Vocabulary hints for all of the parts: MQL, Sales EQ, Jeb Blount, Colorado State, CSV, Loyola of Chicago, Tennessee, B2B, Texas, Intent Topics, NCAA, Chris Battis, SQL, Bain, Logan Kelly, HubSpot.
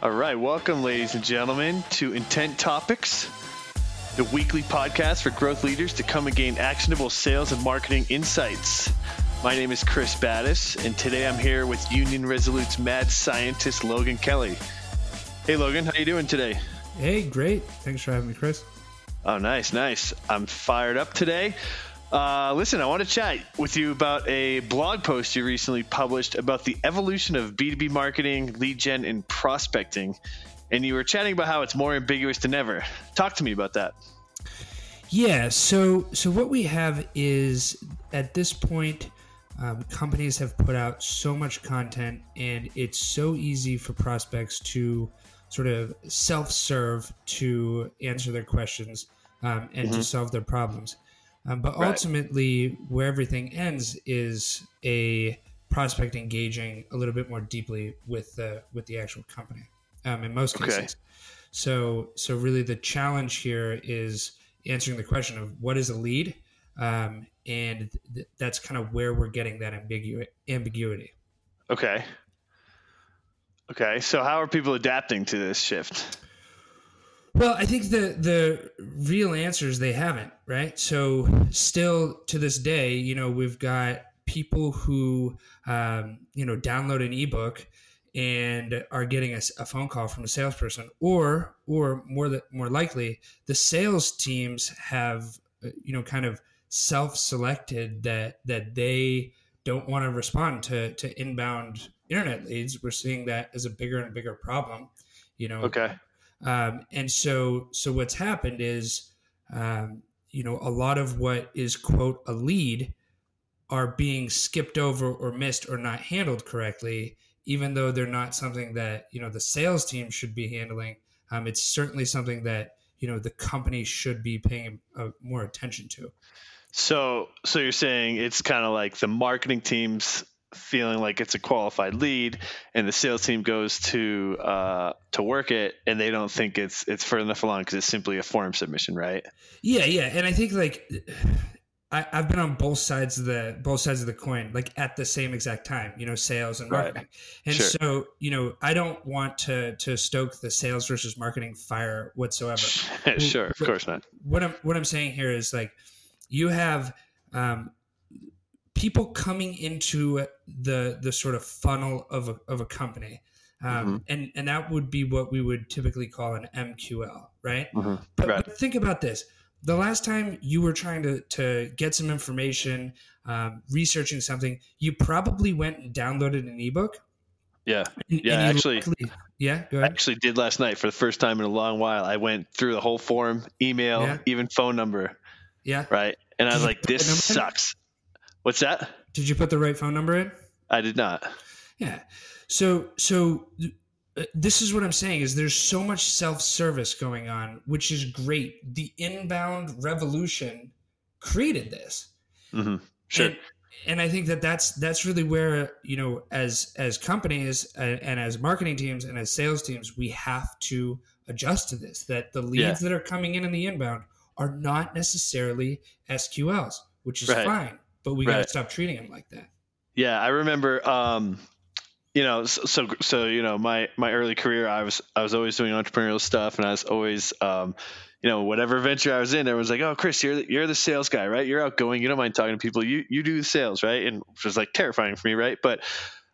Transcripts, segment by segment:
All right, welcome, ladies and gentlemen, to Intent Topics, the weekly podcast for growth leaders to come and gain actionable sales and marketing insights. My name is Chris Battis, and today I'm here with Union Resolute's mad scientist, Logan Kelly. Hey, Logan, how you doing today? Hey, great. Thanks for having me, Chris. Oh, nice. I'm fired up today. Listen, I want to chat with you about a blog post you recently published about the evolution of B2B marketing, lead gen, and prospecting. And you were chatting about how it's more ambiguous than ever. Talk to me about that. Yeah. So what we have is, at this point, companies have put out so much content, and it's so easy for prospects to sort of self-serve to answer their questions and to solve their problems. But ultimately, where everything ends is a prospect engaging a little bit more deeply with the actual company in most cases. Okay. So really the challenge here is answering the question of what is a lead, and that's kind of where we're getting that ambiguity. Okay. So how are people adapting to this shift? Well, I think the real answer is they haven't, right? So still to this day, you know, we've got people who, download an ebook and are getting a phone call from a salesperson, or more likely, the sales teams have, kind of self-selected that they don't want to respond to inbound internet leads. We're seeing that as a bigger and bigger problem, Okay. And so what's happened is, a lot of what is, quote, a lead are being skipped over or missed or not handled correctly, even though they're not something that, the sales team should be handling. It's certainly something that, the company should be paying more attention to. So you're saying it's kind of like the marketing team's feeling like it's a qualified lead, and the sales team goes to work it, and they don't think it's far enough along because it's simply a form submission, right? Yeah, and I think like I've been on both sides of the coin, like at the same exact time, sales and marketing, right. And sure. So I don't want to stoke the sales versus marketing fire whatsoever. Sure, of course not. What I'm saying here is like you have people coming into the sort of funnel of a company. And that would be what we would typically call an MQL, right? Mm-hmm. But think about this. The last time you were trying to get some information, researching something, you probably went and downloaded an ebook. Yeah. And go ahead. I actually did last night for the first time in a long while. I went through the whole form, email, even phone number. Yeah. Right. And I was like, this sucks. What's that? Did you put the right phone number in? I did not. Yeah. So this is what I'm saying is there's so much self-service going on, which is great. The inbound revolution created this. Mm-hmm. Sure. And I think that's really where, as companies and as marketing teams and as sales teams, we have to adjust to this, that the leads that are coming in the inbound are not necessarily SQLs, which is fine. But we got to stop treating them like that. Yeah, I remember, my early career, I was always doing entrepreneurial stuff, and I was always, whatever venture I was in, everyone's like, "Oh, Chris, you're the sales guy, right? You're outgoing. You don't mind talking to people. You do the sales, right?" And it was like terrifying for me, right? But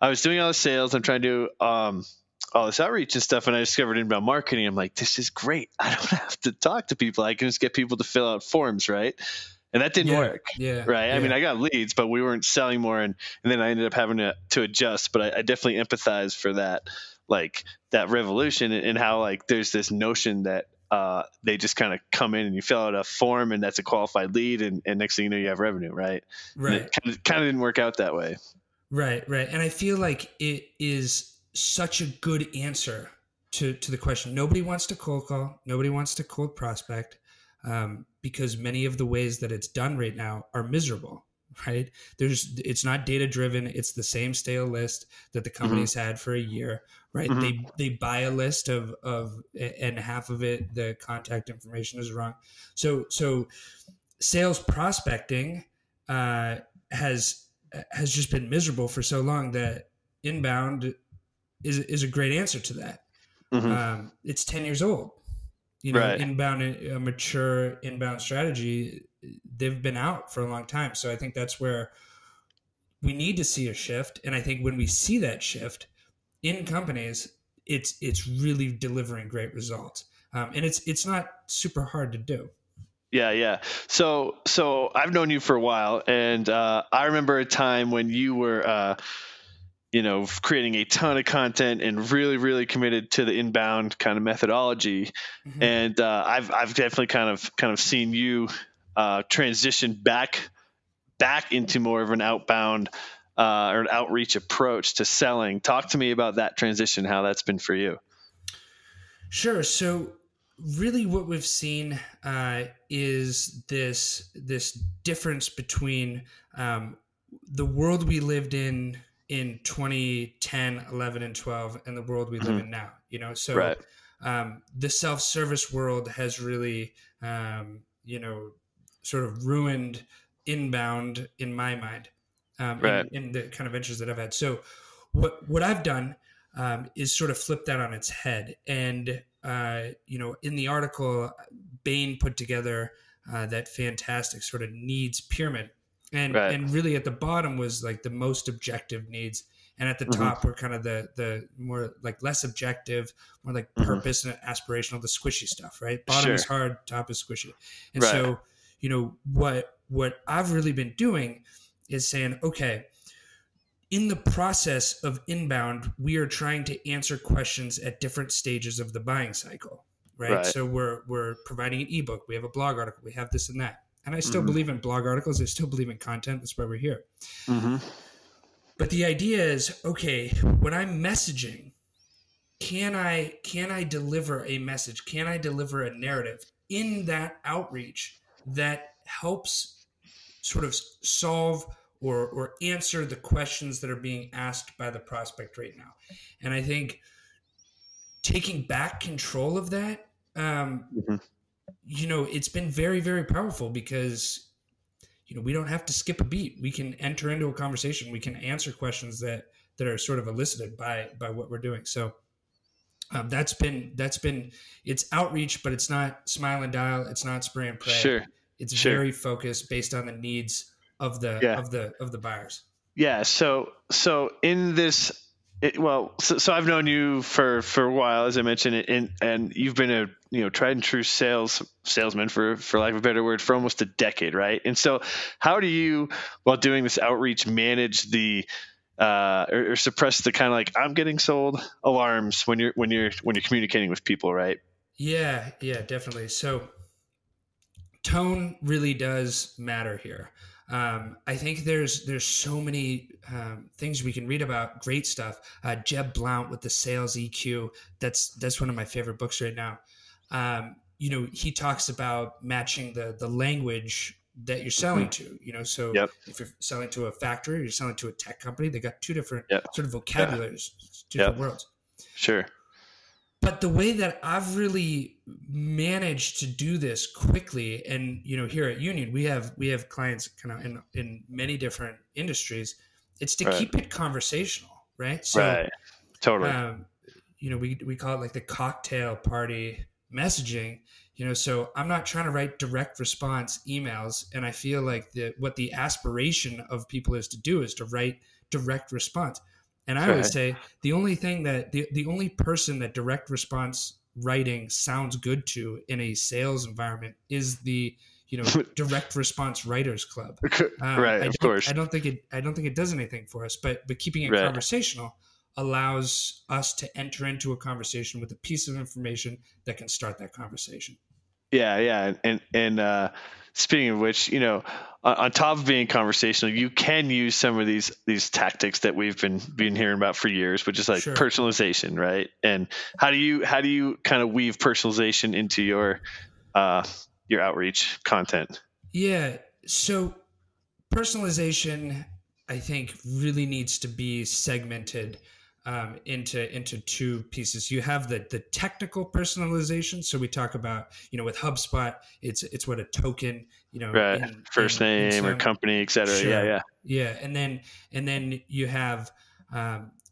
I was doing all the sales. I'm trying to do all this outreach and stuff, and I discovered inbound marketing. I'm like, this is great. I don't have to talk to people. I can just get people to fill out forms, right? And that didn't work. Yeah, right. I mean, I got leads, but we weren't selling more. And then I ended up having to adjust. But I definitely empathize for that, like that revolution and how like there's this notion that they just kind of come in and you fill out a form and that's a qualified lead. And next thing you know, you have revenue. Right. Right. And it kind of didn't work out that way. Right. Right. And I feel like it is such a good answer to the question. Nobody wants to cold call. Nobody wants to cold prospect. Because many of the ways that it's done right now are miserable, right? It's not data driven. It's the same stale list that the company's had for a year, right? Mm-hmm. They buy a list of and half of it, the contact information is wrong. So sales prospecting has just been miserable for so long that inbound is a great answer to that. Mm-hmm. It's 10 years old. You know, right. Inbound, a mature inbound strategy, they've been out for a long time. So I think that's where we need to see a shift. And I think when we see that shift in companies, it's really delivering great results. And it's not super hard to do. Yeah. Yeah. So I've known you for a while, and I remember a time when you were, creating a ton of content and really, really committed to the inbound kind of methodology. Mm-hmm. And I've definitely kind of seen you transition back into more of an outbound or an outreach approach to selling. Talk to me about that transition, how that's been for you. Sure. So really what we've seen is this difference between the world we lived in 2010, 11, and 12 and the world we live in now, So right. The self-service world has really, sort of ruined inbound in my mind. Right. in the kind of ventures that I've had. So what I've done is sort of flip that on its head. And, in the article, Bain put together that fantastic sort of needs pyramid. And right. and really at the bottom was like the most objective needs. And at the top were kind of the more like less objective, more like purpose and aspirational, the squishy stuff, right? Bottom is hard, top is squishy. And right. so, what I've really been doing is saying, okay, in the process of inbound, we are trying to answer questions at different stages of the buying cycle, right? So we're providing an ebook, we have a blog article, we have this and that. And I still believe in blog articles, I still believe in content, that's why we're here. Mm-hmm. But the idea is, okay, when I'm messaging, can I deliver a message? Can I deliver a narrative in that outreach that helps sort of solve or answer the questions that are being asked by the prospect right now? And I think taking back control of that, it's been very, very powerful because, we don't have to skip a beat. We can enter into a conversation. We can answer questions that are sort of elicited by what we're doing. So that's been, it's outreach, but it's not smile and dial. It's not spray and pray. Sure. It's very focused based on the needs of the of the buyers. Yeah. So in this, so I've known you for a while, as I mentioned, and you've been a tried and true salesman for lack of a better word for almost a decade, right? And so, how do you, while doing this outreach, manage the or suppress the kind of like I'm getting sold alarms when you're communicating with people, right? Yeah. Yeah. Definitely. So. Tone really does matter here. I think there's so many things we can read about, great stuff. Jeb Blount with the Sales EQ, that's one of my favorite books right now. He talks about matching the language that you're selling to. So if you're selling to a factory, or you're selling to a tech company, they got two different sort of vocabularies, different worlds. Sure. But the way that I've really managed to do this quickly, and here at Union, we have clients kind of in many different industries. It's to keep it conversational, right? So, totally. We call it like the cocktail party messaging. So I'm not trying to write direct response emails, and I feel like what the aspiration of people is to do is to write direct response. And I always say the only thing that the only person that direct response writing sounds good to in a sales environment is the direct response writers club. Of course. I don't think it does anything for us, but keeping it conversational allows us to enter into a conversation with a piece of information that can start that conversation. Yeah, yeah, and speaking of which, on top of being conversational, you can use some of these tactics that we've been hearing about for years, which is like personalization, right? And how do you kind of weave personalization into your outreach content? Yeah, so personalization, I think, really needs to be segmented into two pieces. You have the technical personalization. So we talk about, with HubSpot, it's what a token, first name or company, et cetera. Yeah. And then you have,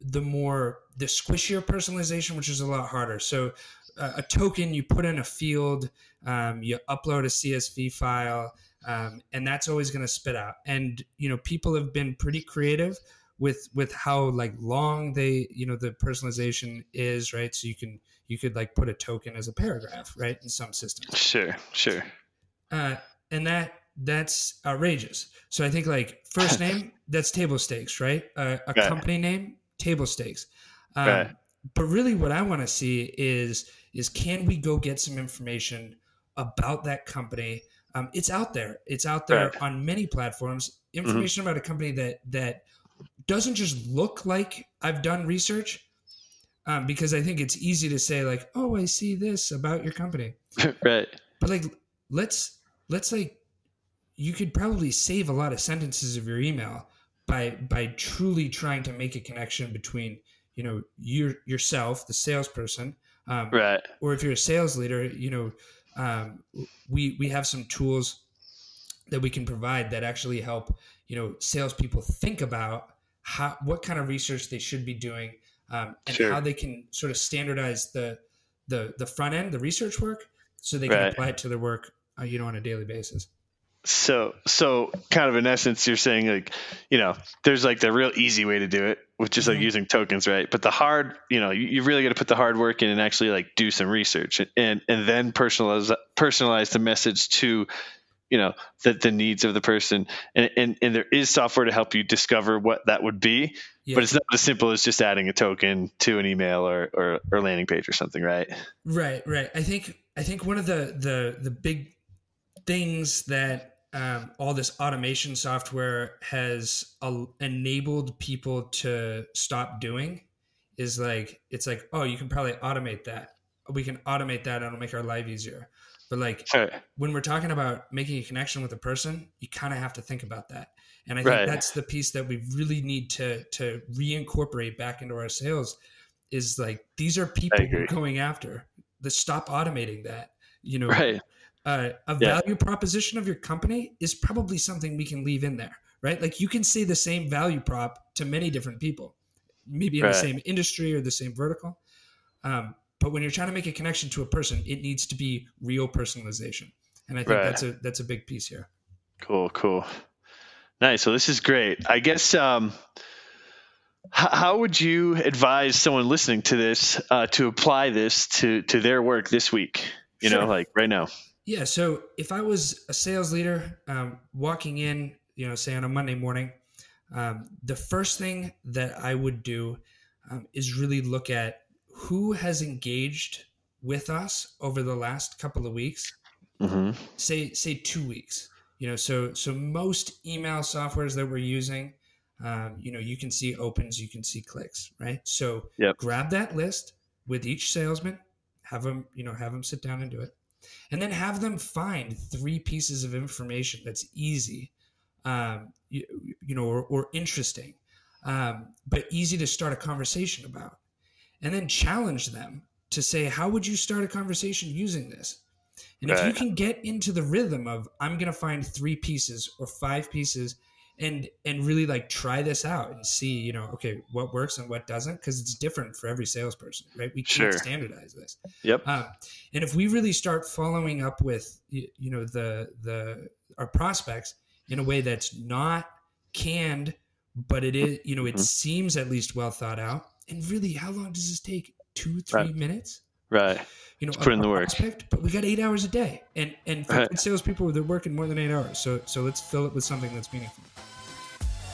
the squishier personalization, which is a lot harder. So a token, you put in a field, you upload a CSV file, and that's always going to spit out. And, you know, people have been pretty creative with how like long they, you know, the personalization is, right? So you could like put a token as a paragraph, right? In some systems. Sure. And that's outrageous. So I think like first name, that's table stakes, right? A right. company name, table stakes. Right. But really what I want to see is can we go get some information about that company? It's out there. It's out there right. on many platforms. Information mm-hmm. about a company that doesn't just look like I've done research, because I think it's easy to say like, oh, I see this about your company. right. But like, let's like, you could probably save a lot of sentences of your email by truly trying to make a connection between, you know, yourself, the salesperson, right. or if you're a sales leader, you know, we have some tools that we can provide that actually help, you know, salespeople think about what kind of research they should be doing, and sure. how they can sort of standardize the front end, the research work, so they can right. apply it to their work, you know, on a daily basis. So kind of in essence, you're saying like, you know, there's like the real easy way to do it, which is like mm-hmm. using tokens, right? But the hard, you know, you really got to put the hard work in and actually like do some research and then personalize the message to, you know, the needs of the person. And there is software to help you discover what that would be, yeah. but it's not as simple as just adding a token to an email or landing page or something, right? Right. I think one of the big things that all this automation software has enabled people to stop doing is like, it's like, oh, you can probably automate that. We can automate that and it'll make our life easier. But like sure. when we're talking about making a connection with a person, you kind of have to think about that. And I think right. that's the piece that we really need to reincorporate back into our sales is like, these are people we're going after. Let's stop automating that, you know, right. A value yeah. proposition of your company is probably something we can leave in there, right? Like you can say the same value prop to many different people, maybe in right. the same industry or the same vertical. But when you're trying to make a connection to a person, it needs to be real personalization. And I think right. that's a big piece here. Cool. Nice. So this is great. I guess, how would you advise someone listening to this, to apply this to their work this week, you sure. know, like right now? Yeah. So if I was a sales leader, walking in, you know, say on a Monday morning, the first thing that I would do, is really look at who has engaged with us over the last couple of weeks, mm-hmm. say 2 weeks, you know, so most email softwares that we're using, you know, you can see opens, you can see clicks, right? So yep. grab that list with each salesman, have them sit down and do it. And then have them find 3 pieces of information that's easy, or interesting, but easy to start a conversation about. And then challenge them to say, how would you start a conversation using this? And right. if you can get into the rhythm of, I'm going to find 3 pieces or 5 pieces and really like try this out and see, you know, okay, what works and what doesn't, because it's different for every salesperson, right? We can't sure. standardize this. Yep. And if we really start following up with, you know, our prospects in a way that's not canned, but it is, you know, it mm-hmm. seems at least well thought out. And really, how long does this take? 2-3 right. minutes? Right. You know, put in the work. But we got 8 hours a day. And for right. salespeople, they're working more than 8 hours. So let's fill it with something that's meaningful.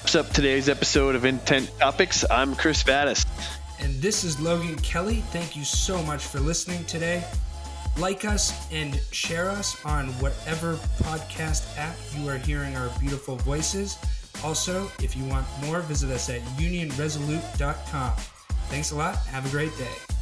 What's up, today's episode of Intent Topics? I'm Chris Battis. And this is Logan Kelly. Thank you so much for listening today. Like us and share us on whatever podcast app you are hearing our beautiful voices. Also, if you want more, visit us at unionresolute.com. Thanks a lot. Have a great day.